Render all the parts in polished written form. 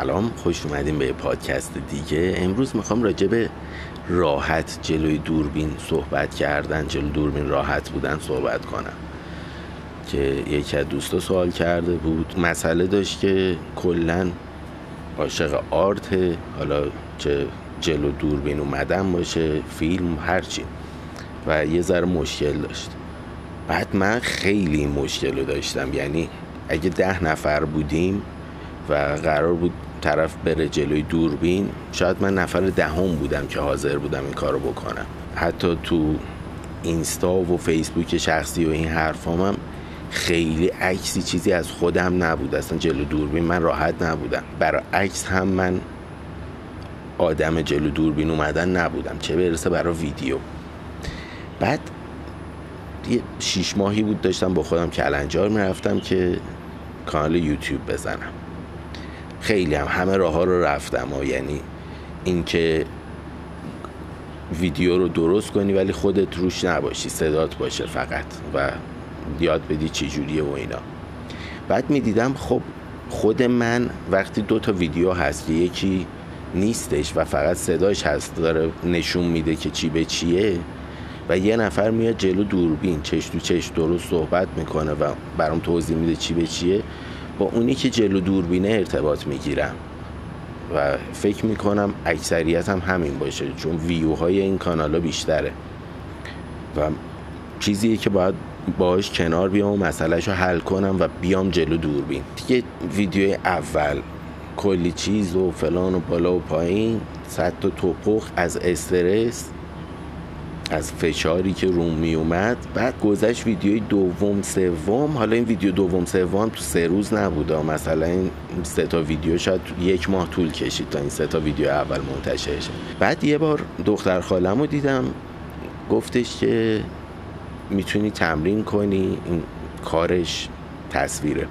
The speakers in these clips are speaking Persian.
سلام، خوش اومدیم به پادکست دیگه. امروز میخوام راجع به راحت جلوی دوربین صحبت کردن، جلوی دوربین راحت بودن صحبت کنم که یکی از دوستا سوال کرده بود. مسئله داشت که کلن عاشق آرته، حالا چه جلو دوربین اومدن باشه، فیلم، هرچی، و یه ذره مشکل داشت. بعد من خیلی این مشکل رو داشتم، یعنی اگه 10 نفر بودیم و قرار بود طرف بره جلوی دوربین، شاید من نفر 10 بودم که حاضر بودم این کارو بکنم. حتی تو اینستا و فیسبوک شخصی و این حرفام هم خیلی عکسی چیزی از خودم نبود، اصلا جلو دوربین من راحت نبودم. برای عکس هم من آدم جلو دوربین اومدن نبودم، چه برسه برای ویدیو. بعد 6 ماهی بود داشتم با خودم کلنجار میرفتم که کانال یوتیوب بزنم. خیلی هم همه راه ها رو رفتم ها. یعنی این که ویدیو رو درست کنی ولی خودت روش نباشی، صدات باشه فقط و یاد بدی چی جوریه و اینا. بعد میدیدم خب خود من وقتی 2 تا ویدیو هست، یکی نیستش و فقط صداش هست، داره نشون میده که چی به چیه، و یه نفر میاد جلو دوربین چش تو چش درست صحبت میکنه و برام توضیح میده چی به چیه، با اونی که جلو دوربینه ارتباط میگیرم و فکر میکنم اکثریت هم همین باشه، چون ویوهای این کانالا بیشتره و چیزیه که باید باهاش کنار بیام و مسئلهشو حل کنم و بیام جلو دوربین. دیگه ویدیو اول کلی چیز و فلان و بالا و پایین، 100 تا توپخ از استرس، از فشاری که روم می اومد. بعد گذشت ویدیوی دوم سوم. حالا این ویدیو دوم سوم تو 3 روز نبود، مثلا این 3 تا ویدیو شاید 1 ماه طول کشید تا این 3 تا ویدیو اول منتشر شد. بعد یه بار دختر خالم رو دیدم، گفتش که میتونی تمرین کنی، این کارش تصویره،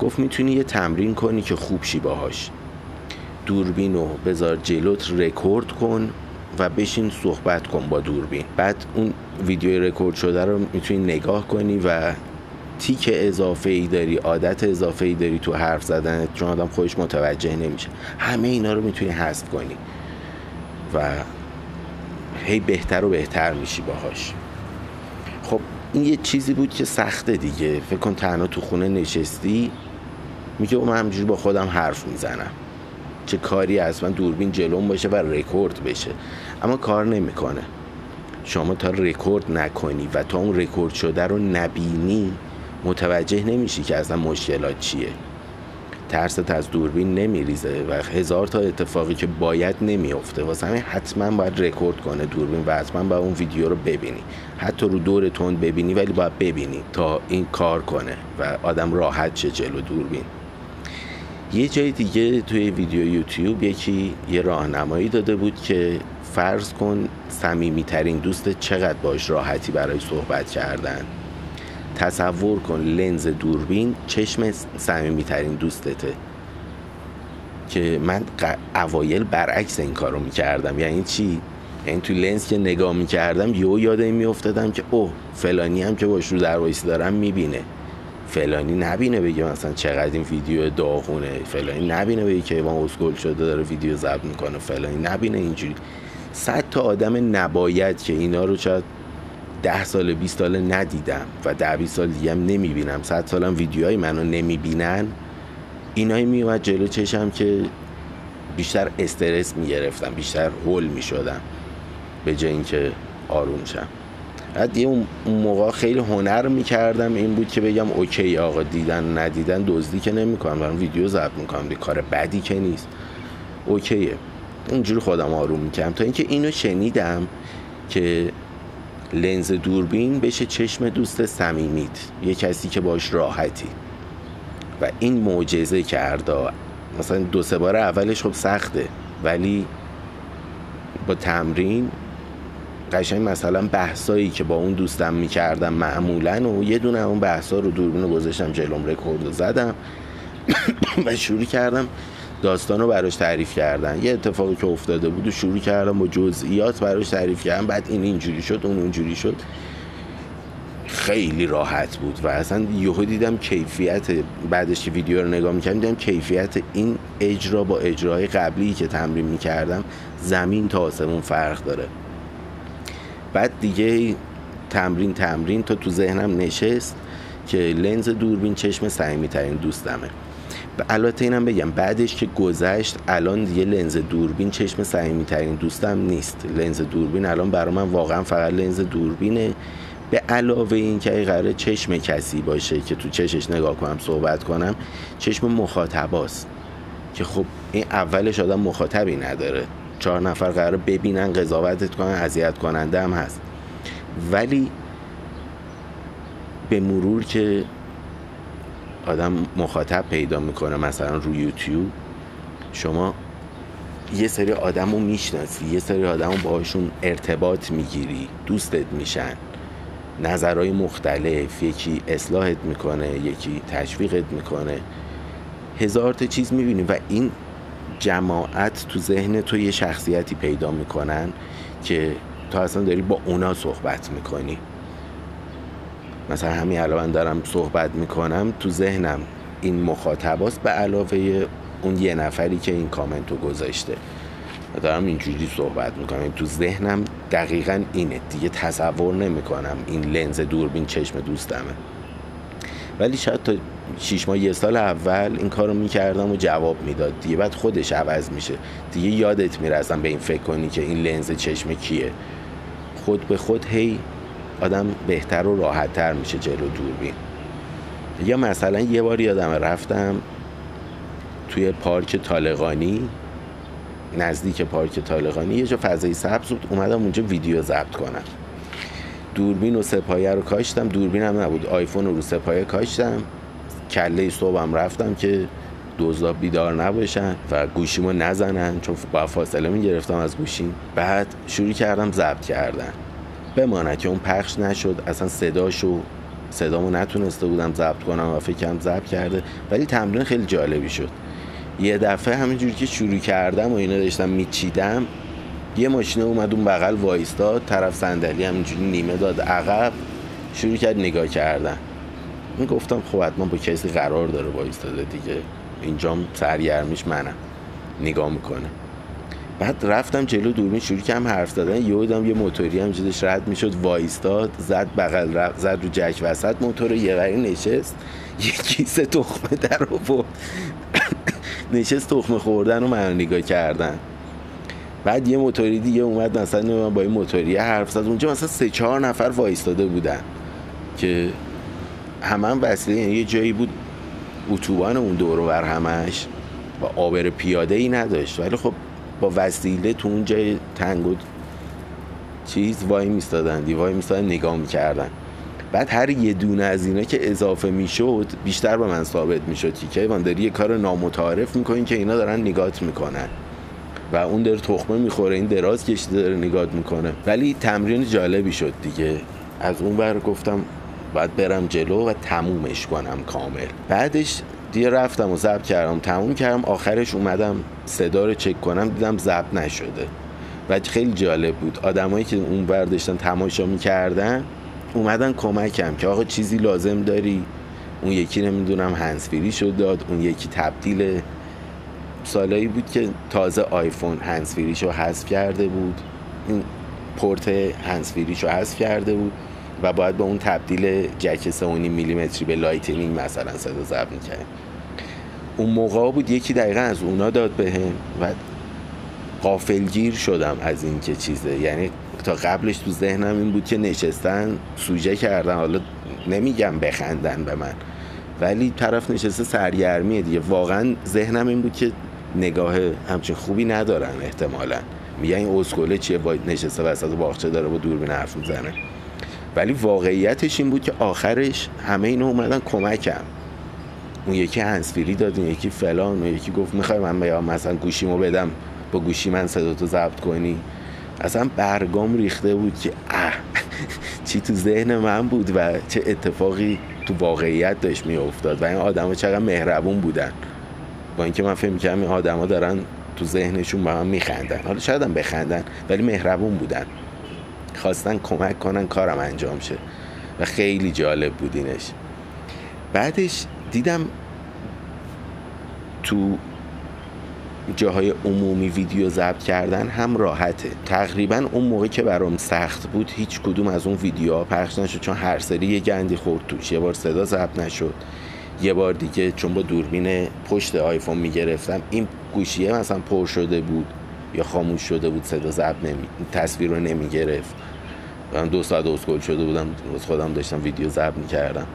گفت میتونی یه تمرین کنی که خوب شی باهاش، دوربینو بذار جلوت رکورد کن و بشین صحبت کن با دوربین. بعد اون ویدیو رکورد شده رو میتونی نگاه کنی و تیک اضافه ای داری، عادت اضافه ای داری تو حرف زدن، چون آدم خودش متوجه نمیشه، همه اینا رو میتونی حذف کنی و هی بهتر و بهتر میشی باهاش. خب این یه چیزی بود که سخته دیگه. فکر کن تنها تو خونه نشستی، میگه من همینجوری با خودم حرف میزنم، چه کاری از من دوربین جلوم باشه و رکورد بشه. اما کار نمیکنه. شما تا رکورد نکنی و تا اون رکورد شده رو نبینی متوجه نمیشی که اصلا مشکلات چیه، ترست از دوربین نمیریزه و 1000 تا اتفاقی که باید نمیفته. واسه همین حتما باید رکورد کنه دوربین و حتما باید اون ویدیو رو ببینی، حتی رو دور تند ببینی، ولی باید ببینی تا این کار کنه و آدم راحت شه جلو دوربین. یه جای دیگه توی ویدیو یوتیوب یکی یه راهنمایی داده بود که فرض کن صمیمیترین دوست چقدر باش راحتی برای صحبت کردن، تصور کن لنز دوربین چشم صمیمیترین دوستته. که من اوایل برعکس این کارو میکردم. یعنی چی؟ یعنی تو لنز که نگاه میکردم یهو یاد این میافتادم که اوه فلانی هم که باش رو دروایسی دارم میبینه، فلانی نبینه بگه مثلا چقدر این ویدیو داغونه، فلانی نبینه بگه که ایوان اسکول شده داره ویدیو ضبط میکنه، فلانی نبینه اینجوری. 100 تا آدم نباید که اینا رو شاید 10 سال 20 سال ندیدم و 10-20 سال دیگه هم نمیبینم، 100 سالم ویدیوهای منو نمیبینن، اینایی میومد جلو چشم که بیشتر استرس میگرفتم، بیشتر هول میشدم به جای اینکه آروم شم. بعد اون موقع خیلی هنر میکردم این بود که بگم اوکی آقا، دیدن ندیدن دزدی که نمیکنم، دارم ویدیو ضبط میکنم، دیگه کار بدی که نیست، اوکیه. اونجوری خودم آروم میکردم تا اینکه اینو شنیدم که لنز دوربین بشه چشم دوست صمیمیت، یه کسی که باش راحتی، و این معجزه کرده. مثلا 2-3 بار اولش خب سخته، ولی با تمرین قشنگ مثلا بحثایی که با اون دوستم میکردم معمولا و یه دونه اون بحثا رو دوربین رو گذاشتم جلوم، رکورد رو زدم و شروع کردم داستان رو براش تعریف کردن، یه اتفاقی که افتاده بود و شروع کردم با جزئیات براش تعریف کردم، بعد این اینجوری شد اون اونجوری شد. خیلی راحت بود و اصلا یهو دیدم کیفیت، بعدش که ویدیو رو نگاه می‌کردم دیدم کیفیت این اجرا با اجرای قبلی که تمرین می‌کردم زمین تا آسمون فرق داره. بعد دیگه تمرین تا تو ذهنم نشست که لنز دوربین چشم صمیمی‌ترین دوستمه. البته اینم بگم بعدش که گذشت الان دیگه لنز دوربین چشم صمیمی‌ترین دوستم نیست. لنز دوربین الان برای من واقعا فقط لنز دوربینه، به علاوه این که اگه قراره چشم کسی باشه که تو چشش نگاه کنم صحبت کنم، چشم مخاطباست که خب این اولش آدم مخاطبی نداره، 4 نفر قراره ببینن، قضاوتت کنن، اذیت کننده هم هست. ولی به مرور که آدم مخاطب پیدا میکنه، مثلا روی یوتیوب شما یه سری آدم رو میشناسی، یه سری آدم رو باشون ارتباط میگیری، دوستت میشن، نظرهای مختلف، یکی اصلاحت میکنه، یکی تشویقت میکنه، 1000 تا چیز میبینی و این جماعت تو ذهن تو یه شخصیتی پیدا میکنن که تو اصلا داری با اونا صحبت میکنی. مثلا همین الان دارم صحبت میکنم تو ذهنم این مخاطباست به علاوه اون یه نفری که این کامنتو گذاشته، دارم اینجوری صحبت میکنم، تو ذهنم دقیقاً اینه دیگه، تصور نمیکنم این لنز دوربین چشم دوستمه. ولی شاید تا 6 ماه یه سال اول این کارو میکردم و جواب میداد دیگه، بعد خودش عوض میشه دیگه، یادت میره اصلا به این فکر کنی که این لنز چشم کیه، خود به خود هی آدم بهتر و راحت‌تر میشه جلو دوربین. یا مثلا یه بار یادم رفتم توی پارک طالقانی، نزدیک پارک طالقانی یه جا فضای سبز بود، اومدم اونجا ویدیو ضبط کنم، دوربین و سه‌پایه رو کاشتم، دوربین هم نبود، آیفون رو سه‌پایه کاشتم، کله صبحم رفتم که دزدا بیدار نباشن و گوشیمو نزنن، چون با فاصله میگرفتم از گوشیم. بعد شروع کردم ضبط کردن، بماند که اون پخش نشد، اصلا صدامو نتونسته بودم ضبط کنم و فکرم ضبط کرده، ولی تمرین خیلی جالبی شد. یه دفعه همینجوری که شروع کردم و اینا داشتم میچیدم، یه ماشینه اومد اون بغل وایستاد، طرف صندلی همینجوری نیمه داد عقب، شروع کرد نگاه کردن. من گفتم خب حتما با کسی قرار داره وایستاده دیگه، اینجام سرگرمیش منم، نگاه میکنه. بعد رفتم جلو دوربین شروع کردم حرف زدن، یهودم یه موتوری هم جلوش رد میشد، وایستاد، زد بغل، رفت زد رو جک وسط موتور، یه غری نشست، یه کیسه تخمه در آورد نشست تخمه خوردن و منو نگاه کردن. بعد یه موتوری دیگه اومد مثلا با این موتوری حرف زد، اونجا مثلا 3-4 نفر وایستاده بودن که همون وسیله، یعنی یه جایی بود اتوبان اون دور و بر همش و عابر پیاده‌ای نداشت، ولی خب با وسیله تو اون جای تنگ و چیز وای میستادن نگاه میکردن. بعد هر یه دونه از اینا که اضافه میشد بیشتر به من ثابت میشد که ایوان داری یه کار نامتعارف میکنین که اینا دارن نگاهت میکنن و اون داره تخمه میخوره، این دراز کشیده داره نگاهت میکنه. ولی تمرین جالبی شد دیگه، از اون ور گفتم باید برم جلو و تمومش کنم کامل. بعدش دیگه رفتم و ضبط کردم، تموم کردم، آخرش اومدم صدا رو چک کنم، دیدم ضبط نشده و خیلی جالب بود. آدمایی که اون ور داشتن تماشا می‌کردن اومدن کمکم که آقا چیزی لازم داری، اون یکی نمیدونم هندزفری شد داد، اون یکی تبدیل، سالایی بود که تازه آیفون هندزفریشو حذف کرده بود، این پورت هندزفریشو حذف کرده بود و باید با اون تبدیل جک 3.5 میلیمتری به لایتنینگ مثلا صدا ضبط می‌کرد. اون موقع بود یکی دقیقا از اونا داد بهم و غافلگیر شدم از این که چیزه، یعنی تا قبلش تو ذهنم این بود که نشستن سوژه کردن، حالا نمیگم بخندن به من، ولی طرف نشسته سرگرمیه دیگه. واقعا ذهنم این بود که نگاه همچین خوبی ندارن احتمالاً، میگن این اسکوله چیه باید نشسته وسط باغچه داره با دوربین حرف میزنه، ولی واقعیتش این بود که آخرش همه اینا اومدن کمکم، اون یکی هندزفری داد، اون یکی فلان، اون یکی گفت میخوای من مثلا گوشیمو بدم با گوشی من صداتو ضبط کنی. اصلا برگام ریخته بود که چی تو ذهن من بود و چه اتفاقی تو واقعیت داشت میافتاد و این آدما چقدر مهربون بودن، با اینکه من فکر می‌کردم این آدما دارن تو ذهنشون به من میخندن، حالا شاید هم بخندن ولی مهربون بودن، خواستن کمک کنن کارم انجام شه و خیلی جالب بودینش. بعدش دیدم تو جاهای عمومی ویدیو ضبط کردن هم راحته. تقریبا اون موقع که برام سخت بود هیچ کدوم از اون ویدیوها پخش نشد، چون هر سری یه گندی خورد توش، یه بار صدا ضبط نشد، یه بار دیگه چون با دوربین پشت آیفون میگرفتم این گوشیه مثلا پر شده بود یا خاموش شده بود، صدا ضبط تصویر رو نمیگرفت. من 2 ساعت اسکول شده بودم، از خودم داشتم ویدیو ضبط میکردم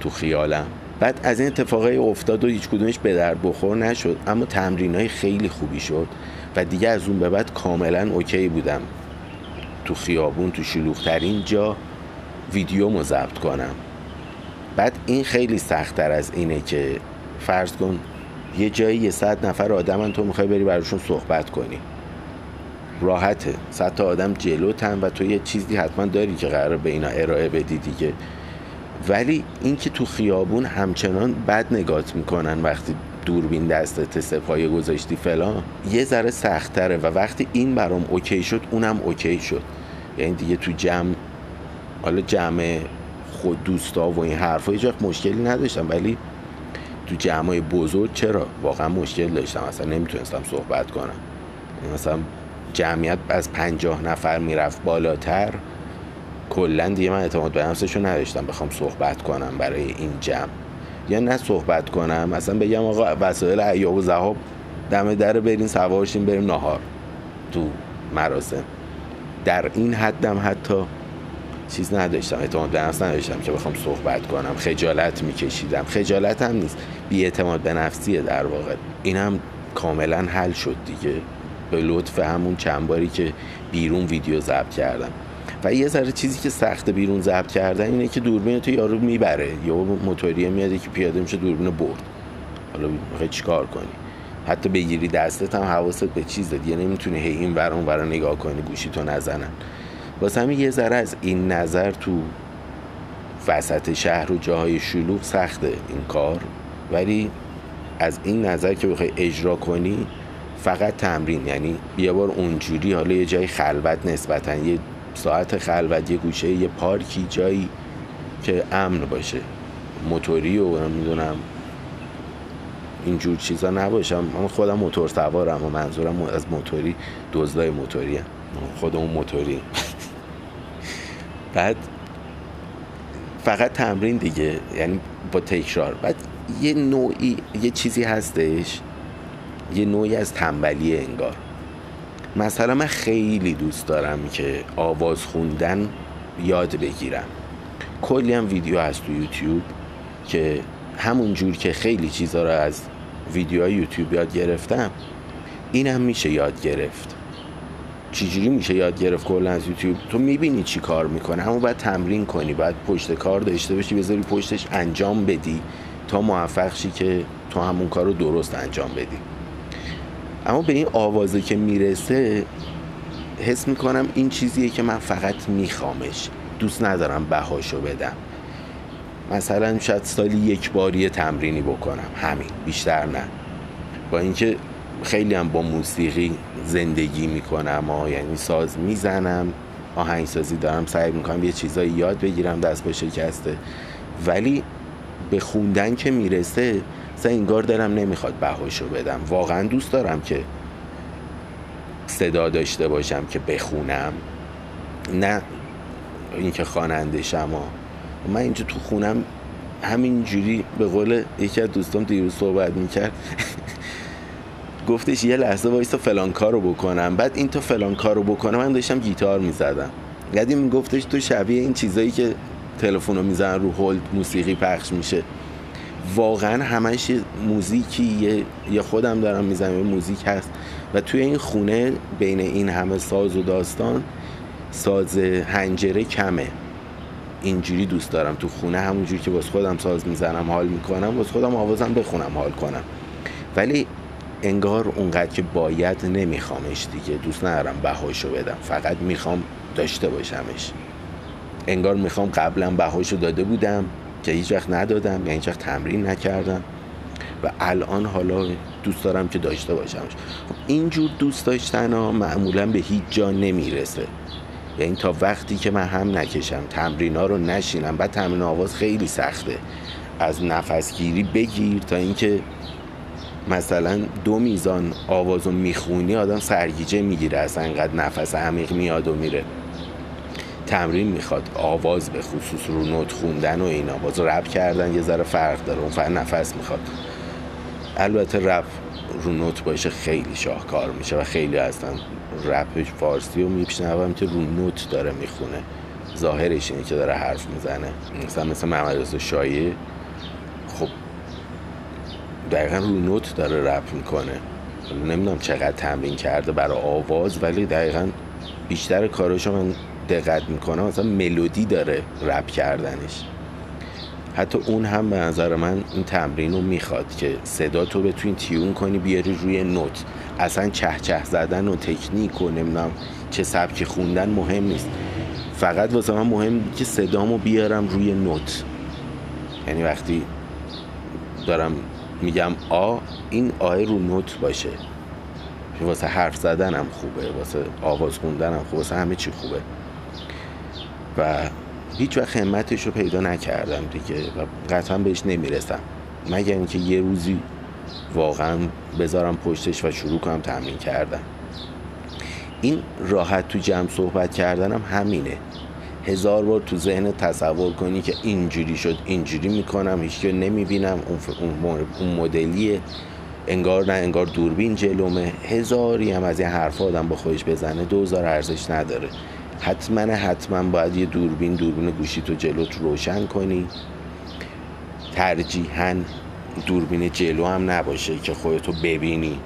تو خیالم. بعد از این اتفاقای افتاد و هیچ کدومش به درد بخور نشد، اما تمرینای خیلی خوبی شد و دیگه از اون به بعد کاملا اوکی بودم تو خیابون تو شلوغ‌ترین جا ویدیومو ضبط کنم. بعد این خیلی سخت‌تر از اینه که فرض کن یه جایی 100 نفر آدمن، تو میخوای بری براشون صحبت کنی، راحته 100 تا آدم جلوتن و تو یه چیزی حتما داری که قراره به اینا ارائه بدی دیگه. ولی اینکه تو خیابون همچنان بد نگات میکنن وقتی دوربین دستت، سپایه گذاشتی فلان، یه ذره سخت‌تره و وقتی این برام اوکی شد اونم اوکی شد. یعنی دیگه تو جمع، حالا جمع خود دوستا و این حرفا هیچ وقت مشکلی نداشتم، ولی تو جمعای بزرگ چرا واقعا مشکل داشتم، اصلا نمیتونستم صحبت کنم. مثلا جمعیت از 50 نفر میرفت بالاتر، کلا دیگه من اعتماد به نفسشو نداشتم بخوام صحبت کنم برای این جمع، یا نه صحبت کنم اصلا بگم آقا وسایل عیاب و ذهاب دم در برین سوارشین بریم ناهار تو مراسم، در این حدم حتی چیز نداشتم، اعتماد به نفس نداشتم که بخوام صحبت کنم، خجالت میکشیدم. خجالت هم نیست، بی اعتماد به نفسیه در واقع. اینم کاملا حل شد دیگه به لطف همون چند باری که بیرون ویدیو ضبط کردم. و یه ذره چیزی که سخت بیرون ضبط کردن اینه که دوربین تو یارو میبره، یا موتوریه میاد که پیاده میشه دوربین برد، حالا میخوای چیکار کنی؟ حتی بگیری دستت هم حواست به چیزه دیگه، نمیتونی هی این ور اون ور نگاه کنی گوشیتو نزنن. واسه همین یه ذره از این نظر تو وسط شهر و جاهای شلوغ سخته این کار، ولی از این نظر که بخوای اجرا کنی فقط تمرین. یعنی یه بار اونجوری، حالا یه جای خلوت، نسبتاً یه ساعت خلوت، یه گوشه یه پارکی، جایی که امن باشه، موتوری و نمیدونم اینجور چیزا نباشم. من خودم موتور سوارم و منظورم از موتوری دزدای موتوری هم. خودم موتوری. بعد فقط تمرین دیگه، یعنی با تکرار. بعد یه نوعی یه چیزی هستش، یه نوعی از تنبلی انگار. مثلا من خیلی دوست دارم که آواز خوندن یاد بگیرم، کلی هم ویدیو هست تو یوتیوب که همون جور که خیلی چیزا رو از ویدیوهای یوتیوب یاد گرفتم، اینم میشه یاد گرفت. چجوری میشه یاد گرفت کلا از یوتیوب؟ تو میبینی چی کار میکنه، همون باید تمرین کنی، باید پشت کار داشته باشی، بذاری پشتش انجام بدی تا موفق شی که تو همون کار رو درست انجام بدی. اما به این آوازه که میرسه حس میکنم این چیزیه که من فقط میخوامش، دوست ندارم بهاشو بدم. مثلا شاید سالی 1 بار یه تمرینی بکنم، همین، بیشتر نه. با اینکه خیلی هم با موسیقی زندگی میکنم، یعنی ساز میزنم، آهنگسازی دارم، سعی میکنم یه چیزایی یاد بگیرم، دست به شکسته، ولی به خوندن که میرسه انگار دلم نمیخواد بهاشو بدم. واقعا دوست دارم که صدا داشته باشم که بخونم، نه اینکه خواننده شم. من اینجا تو خونم همینجوری، به قول یکی از دوستام دیروز صحبت میکرد گفتش یه لحظه وایسا فلان کارو بکنم، بعد این تا فلان کارو بکنم. من داشتم گیتار میزدم، یعنی میگفتش تو شبیه این چیزایی که تلفنو میزنن رو هولد موسیقی پخش میشه، واقعا همش موزیکی، یا خودم دارم میزنم موزیک هست. و توی این خونه بین این همه ساز و داستان ساز حنجره کمه، اینجوری دوست دارم تو خونه همونجوری که واسه خودم ساز میزنم حال میکنم، واسه خودم آوازم بخونم حال کنم، ولی انگار اونقدر که باید نمیخوامش دیگه، دوست ندارم بهاشو بدم، فقط میخوام داشته باشمش. انگار میخوام قبلا بهاشو داده بودم که هیچ وقت ندادم، یعنی هیچ وقت تمرین نکردم و الان حالا دوست دارم که داشته باشمش. اینجور دوست داشتن معمولا به هیچ جا نمیرسه، یعنی تا وقتی که من هم نکشم، تمرینا رو نشینم، بعد تمرین آواز خیلی سخته، از نفسگیری بگیر تا اینکه مثلا 2 میزان آوازو میخونی آدم سرگیجه میگیره، اصلا انقدر نفس عمیق میاد و میره. تمرین میخواد، آواز به خصوص رو نوت خوندن و این آواز رپ کردن یه ذره فرق داره، اون فقط نفس میخواد. البته رپ رو نوت باشه خیلی شاهکار میشه و خیلی اصلا رپ فارسی رو میشنوم که رو نوت داره میخونه، ظاهرش اینه که داره حرف میزنه، مثلا محمد رضا شایعی خب دقیقا رو نوت داره رپ میکنه. نمیدونم چقدر تمرین کرده برای آواز، ولی دقیقا بیشتر کاراشو من دقت میکنم مثلا ملودی داره رپ کردنش. حتی اون هم به نظر من این تمرین رو میخواد که صدا تو بتونی تیون کنی بیاری روی نوت. اصلا چهچه زدن و تکنیک و نمیدونم چه سبکی خوندن مهم نیست، فقط واسه من مهم که صدامو بیارم روی نوت. یعنی وقتی دارم میگم آ، این آه رو نوت باشه، واسه حرف زدن هم خوبه، واسه آواز خوندن هم خوبه، واسه همه چی خوبه. و هیچ وقت همتش رو پیدا نکردم دیگه و قطعا بهش نمیرسم، مگر اینکه یه روزی واقعا بذارم پشتش و شروع کنم تمرین کردن. این راحت تو جمع صحبت کردنم همینه، 1000 بار تو ذهن تصور کنی که اینجوری شد، اینجوری میکنم، هیچ که نمیبینم، اون مدلیه، انگار نه انگار دوربین جلومه، 1000 هم از این حرفا آدم با خودش بزنه 2000 ارزش نداره. حتما باید یه دوربین گوشی تو جلوت روشن کنی، ترجیحاً دوربین جلو هم نباشه که خودتو ببینی،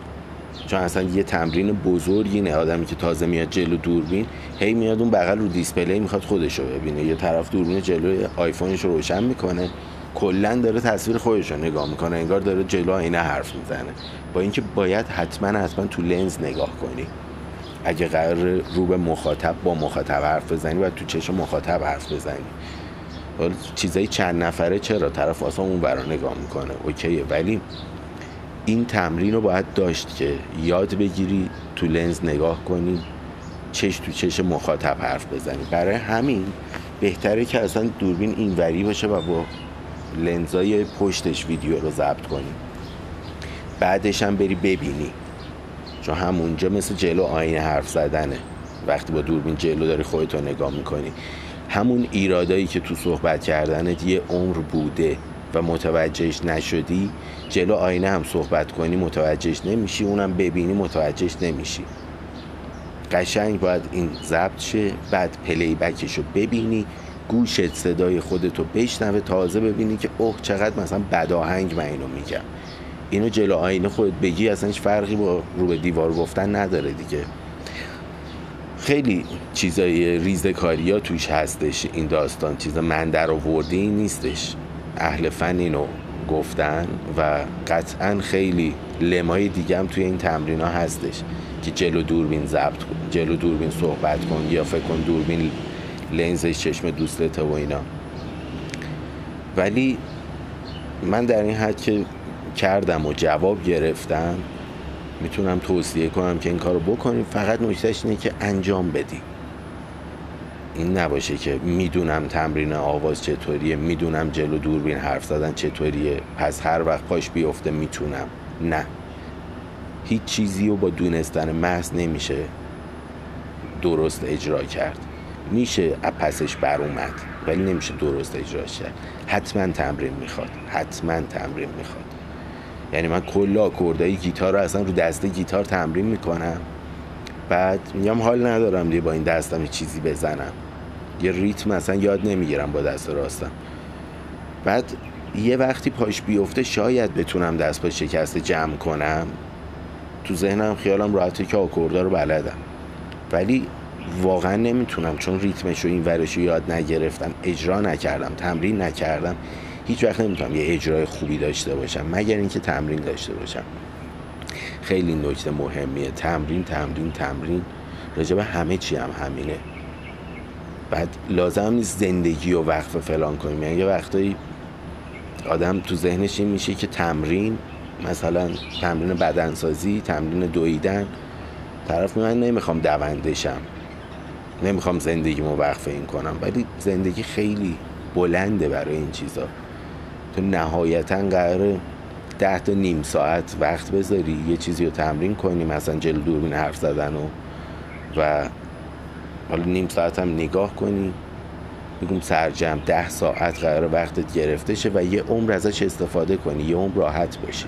چون اصلا یه تمرین بزرگی نه. آدمی که تازه میاد جلو دوربین هی میاد اون بغل رو دیسپلی میخواد خودشو ببینه، یه طرف دوربین جلو آیفونش رو روشن میکنه، کلا داره تصویر خودش رو نگاه میکنه، انگار داره جلو آینه حرف میزنه، با اینکه باید حتما تو لنز نگاه کنی. اگه قرار رو به مخاطب با مخاطب حرف بزنی باید تو چشم مخاطب حرف بزنی. حالا چیزای چند نفره چرا، طرف اصلا اون ورا نگاه میکنه اوکیه، ولی این تمرین رو باید داشت که یاد بگیری تو لنز نگاه کنی، چش تو چش مخاطب حرف بزنی. برای همین بهتره که اصلا دوربین اینوری باشه و با لنزای پشتش ویدیو رو ضبط کنی، بعدش هم بری ببینی، چون همونجا مثل جلو آینه حرف زدنه. وقتی با دوربین جلو داری خودتو نگاه میکنی، همون ایرادایی که تو صحبت کردنت یه عمر بوده و متوجهش نشدی، جلو آینه هم صحبت کنی متوجهش نمیشی، اونم ببینی متوجهش نمیشی. قشنگ باید این ضبط شه، بعد پلی بکشو ببینی، گوشت صدای خودتو بشنوه، تازه ببینی که اوه چقدر مثلا بداهنگ من اینو میگم. اینو جلو آینه خودت بگی اصلا هیچ فرقی با رو به دیوار گفتن نداره دیگه. خیلی چیزای ریزکاریا توش هستش این داستان، چیزا من در آوردی نیستش، اهل فن اینو گفتن و قطعا خیلی لمای دیگه هم توی این تمرین‌ها هستش که جلو دوربین ضبط کن، جلو دوربین صحبت کن، یا فکر کن دوربین لنزش چشم دوستته و اینا. ولی من در این حد که کردم و جواب گرفتم میتونم توصیه کنم که این کارو بکنی. فقط نکتهش اینه که انجام بدی، این نباشه که میدونم تمرین آواز چطوریه، میدونم جلو دوربین حرف زدن چطوریه پس هر وقت پاش بیفته میتونم. نه، هیچ چیزی رو با دونستن محض نمیشه درست اجرا کرد، میشه پسش بر اومد ولی نمیشه درست اجراش کرد. حتما تمرین میخواد. یعنی من کل آکوردهای گیتار رو اصلا رو دسته گیتار تمرین میکنم، بعد میگم حال ندارم دیگه با این دستم یه چیزی بزنم، یه ریتم اصلا یاد نمیگیرم با دست راستم، بعد یه وقتی پاش بیفته شاید بتونم دست پا شکسته جمع کنم، تو ذهنم خیالم راحته که آکوردا رو بلدم، ولی واقعا نمیتونم، چون ریتمش و این ورش رو یاد نگرفتم، اجرا نکردم، تمرین نکردم، هیچ وقت نمیتونم یه اجرای خوبی داشته باشم مگر اینکه تمرین داشته باشم. خیلی نکته مهمیه، تمرین راجع به همه چی هم همینه. بعد لازم نیست زندگی و وقف فلان کنیم، یعنی یه وقتایی آدم تو ذهنش این میشه که تمرین، مثلا تمرین بدنسازی، تمرین دویدن، طرف میگه من نمیخوام دوندشم، نمیخوام زندگیمو وقف این کنم، ولی زندگی خیلی بلنده برای این چیزا. تو نهایتا قراره 10 تا نیم ساعت وقت بذاری یه چیزی رو تمرین کنی، مثلا جلو دوربین حرف زدن و حالا نیم ساعت هم نگاه کنی، بگم سرجم 10 ساعت قراره وقتت گرفته شه و یه عمر ازش استفاده کنی، یه عمر راحت باشی.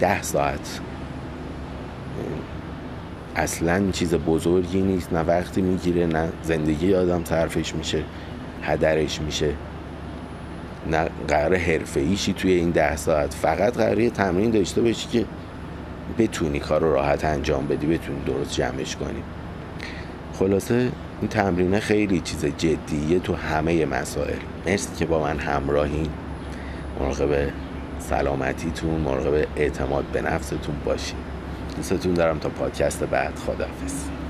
10 ساعت اصلا چیز بزرگی نیست، نه وقتی میگیره، نه زندگی آدم صرفش میشه، هدرش میشه، نه قراره حرفه‌ایشی توی این 10 ساعت. فقط قراره تمرین داشته باشی که بتونی کارو راحت انجام بدی، بتونی درست جمعش کنی. خلاصه این تمرینه خیلی چیز جدیه تو همه مسائل. مرسی که با من همراهین. مراقب سلامتیتون، مراقب اعتماد به نفستون باشین. دوستتون دارم. تا پادکست بعد، خداحافظ.